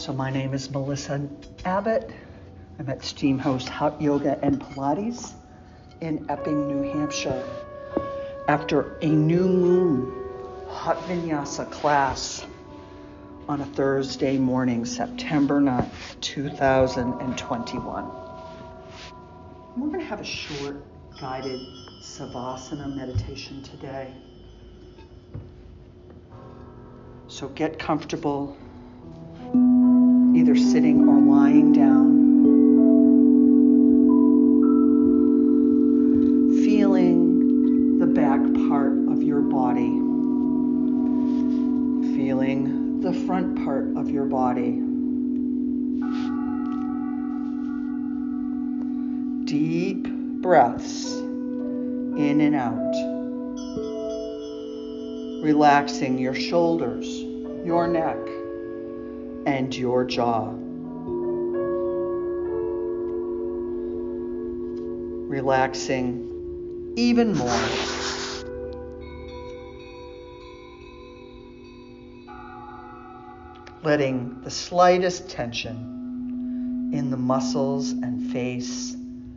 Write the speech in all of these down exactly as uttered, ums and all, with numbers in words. So my name is Melissa Abbott. I'm at Steam Host Hot Yoga and Pilates in Epping, New Hampshire. After a new moon hot vinyasa class on a Thursday morning, September ninth, two thousand twenty-one. We're going to have a short guided savasana meditation today. So get comfortable, either sitting or lying down, feeling the back part of your body, feeling the front part of your body, deep breaths in and out, relaxing your shoulders, your neck, and your jaw. Relaxing even more. Letting the slightest tension in the muscles and face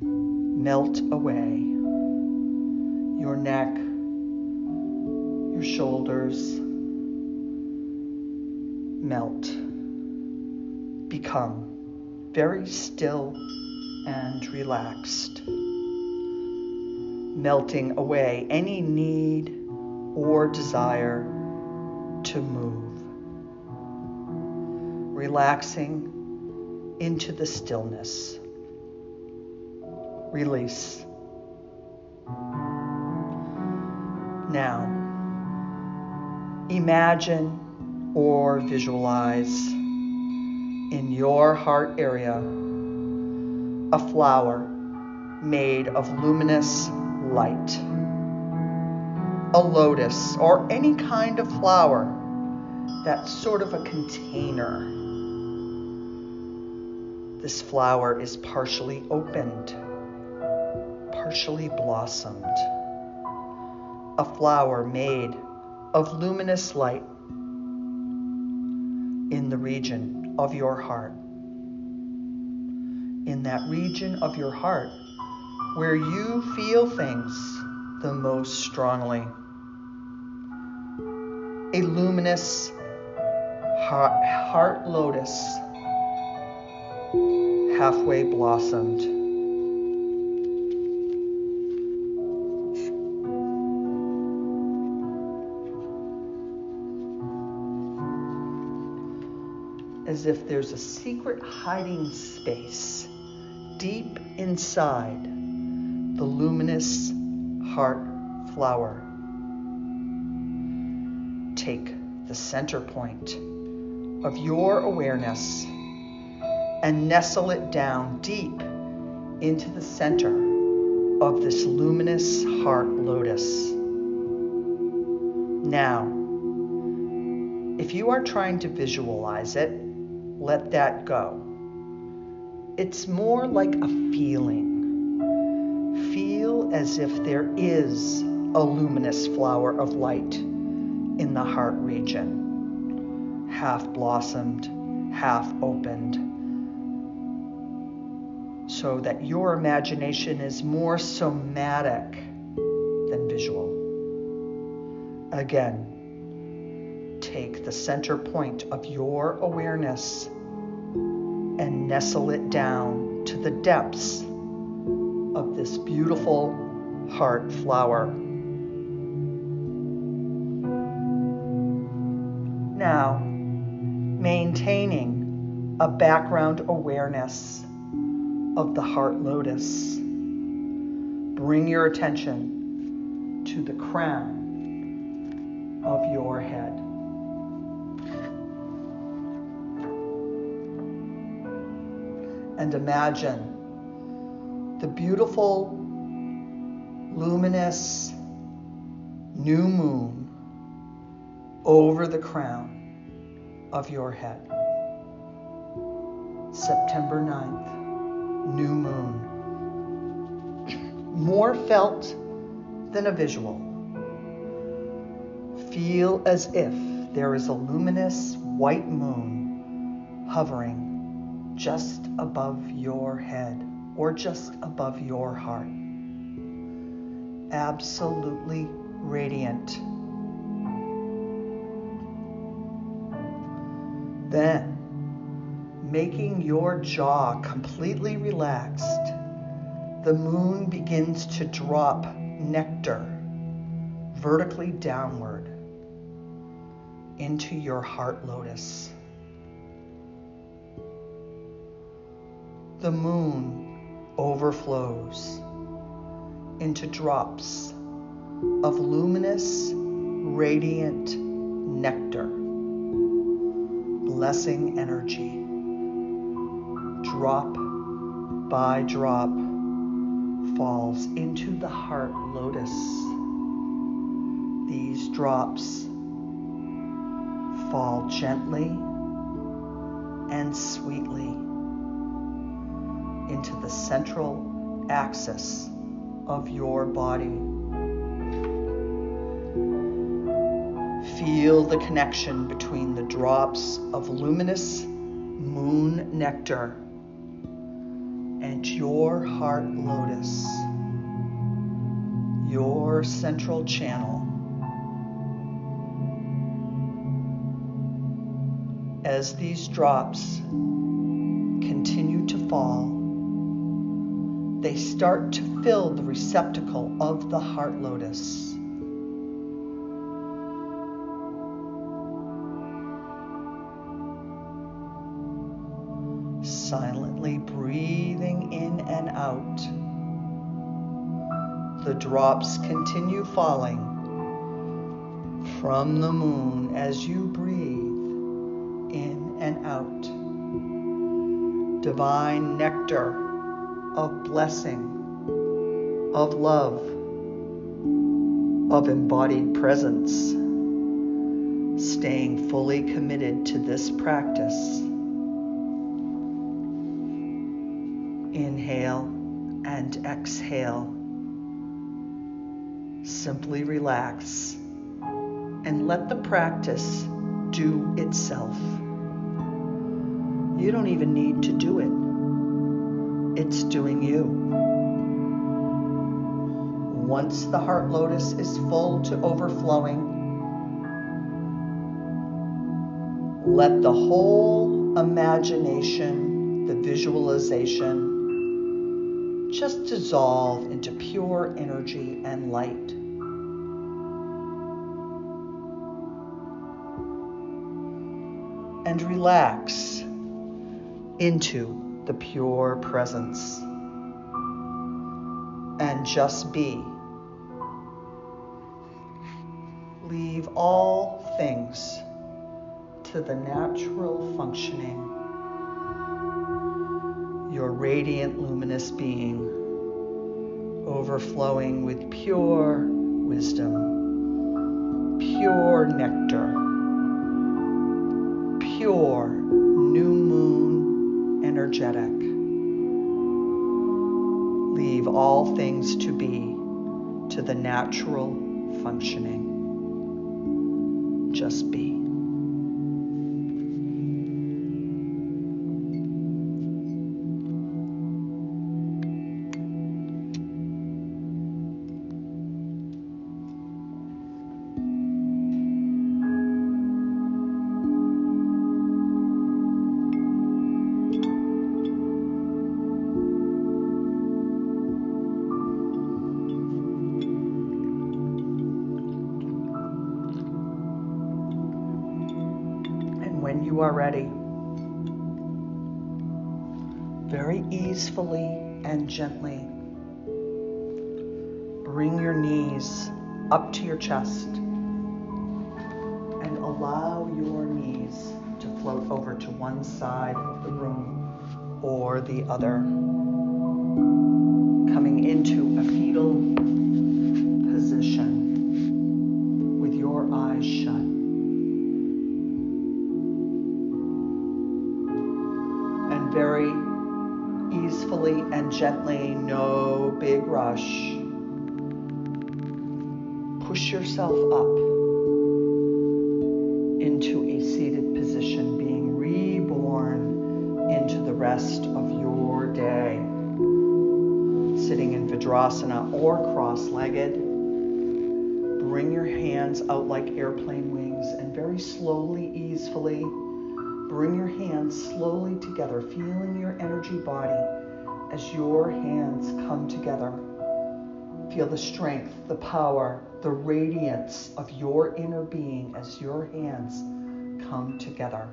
melt away. Your neck, your shoulders melt. Become very still and relaxed, melting away any need or desire to move, relaxing into the stillness. Release. Now, imagine or visualize in your heart area a flower made of luminous light. A lotus or any kind of flower that's sort of a container. This flower is partially opened, partially blossomed. A flower made of luminous light in the region of your heart. In that region of your heart where you feel things the most strongly. A luminous heart, heart lotus halfway blossomed. As if there's a secret hiding space deep inside the luminous heart flower. Take the center point of your awareness and nestle it down deep into the center of this luminous heart lotus. Now, if you are trying to visualize it, let that go. It's more like a feeling. Feel as if there is a luminous flower of light in the heart region, half blossomed, half opened, so that your imagination is more somatic than visual. Again, take the center point of your awareness and nestle it down to the depths of this beautiful heart flower. Now, maintaining a background awareness of the heart lotus, bring your attention to the crown of your head. And imagine the beautiful, luminous new moon over the crown of your head. September ninth, new moon. More felt than a visual. Feel as if there is a luminous white moon hovering just above your head or just above your heart. Absolutely radiant. Then, making your jaw completely relaxed, the moon begins to drop nectar vertically downward into your heart lotus. The moon overflows into drops of luminous, radiant nectar, blessing energy, drop by drop, falls into the heart lotus. These drops fall gently and sweetly into the central axis of your body. Feel the connection between the drops of luminous moon nectar and your heart lotus, your central channel. As these drops continue to fall, they start to fill the receptacle of the heart lotus. Silently breathing in and out, the drops continue falling from the moon as you breathe in and out. Divine nectar of blessing, of love, of embodied presence, staying fully committed to this practice. Inhale and exhale. Simply relax and let the practice do itself. You don't even need to do it. It's doing you. Once the heart lotus is full to overflowing, let the whole imagination, the visualization, just dissolve into pure energy and light. And relax into the pure presence. And just be. Leave all things to the natural functioning. Your radiant, luminous being, overflowing with pure wisdom, pure nectar, pure new moon energetic. Leave all things to be, to the natural functioning. Just be. You are ready. Very easefully and gently, bring your knees up to your chest and allow your knees to float over to one side of the room or the other, coming into a fetal position with your eyes shut. Very easefully and gently, no big rush. Push yourself up into a seated position, being reborn the rest of your day. Sitting in Vajrasana or cross-legged, bring your hands out like airplane wings and very slowly, easefully, bring your hands slowly together, feeling your energy body as your hands come together. Feel the strength, the power, the radiance of your inner being as your hands come together.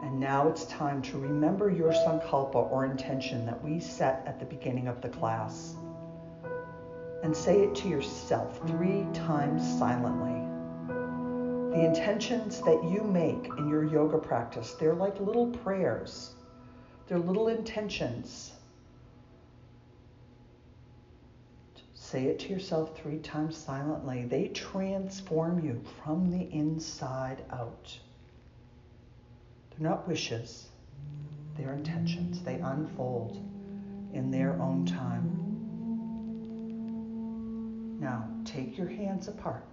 And now it's time to remember your sankalpa or intention that we set at the beginning of the class. And say it to yourself three times silently. The intentions that you make in your yoga practice, they're like little prayers. They're little intentions. Say it to yourself three times silently. They transform you from the inside out. They're not wishes. They're intentions. They unfold in their own time. Now, take your hands apart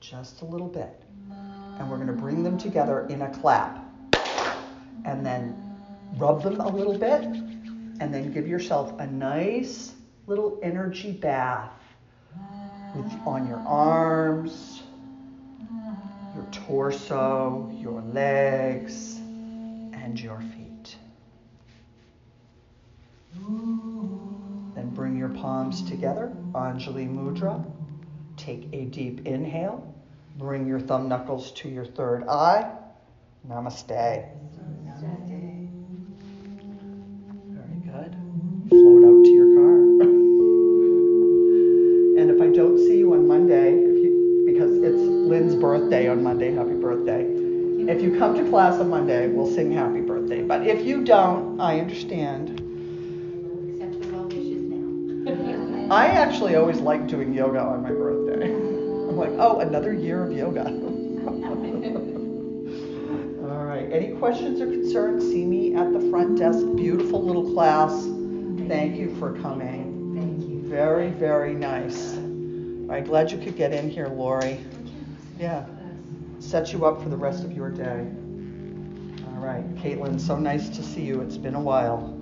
just a little bit. And we're going to bring them together in a clap. And then rub them a little bit. And then give yourself a nice little energy bath with, on your arms, your torso, your legs, and your feet. Then bring your palms together, anjali mudra. Take a deep inhale. Bring your thumb knuckles to your third eye. Namaste. Namaste. Very good. Float out to your car. And if I don't see you on Monday, if you, because it's Lynn's birthday on Monday, happy birthday. If you come to class on Monday, we'll sing happy birthday. But if you don't, I understand. Except for all wishes now. I actually always like doing yoga on my birthday. I'm like, oh, another year of yoga. All right. Any questions or concerns, see me at the front desk. Beautiful little class. Thank you for coming. Very, very nice. I'm right, glad you could get in here, Lori. Yeah. Set you up for the rest of your day. All right, Caitlin, so nice to see you. It's been a while.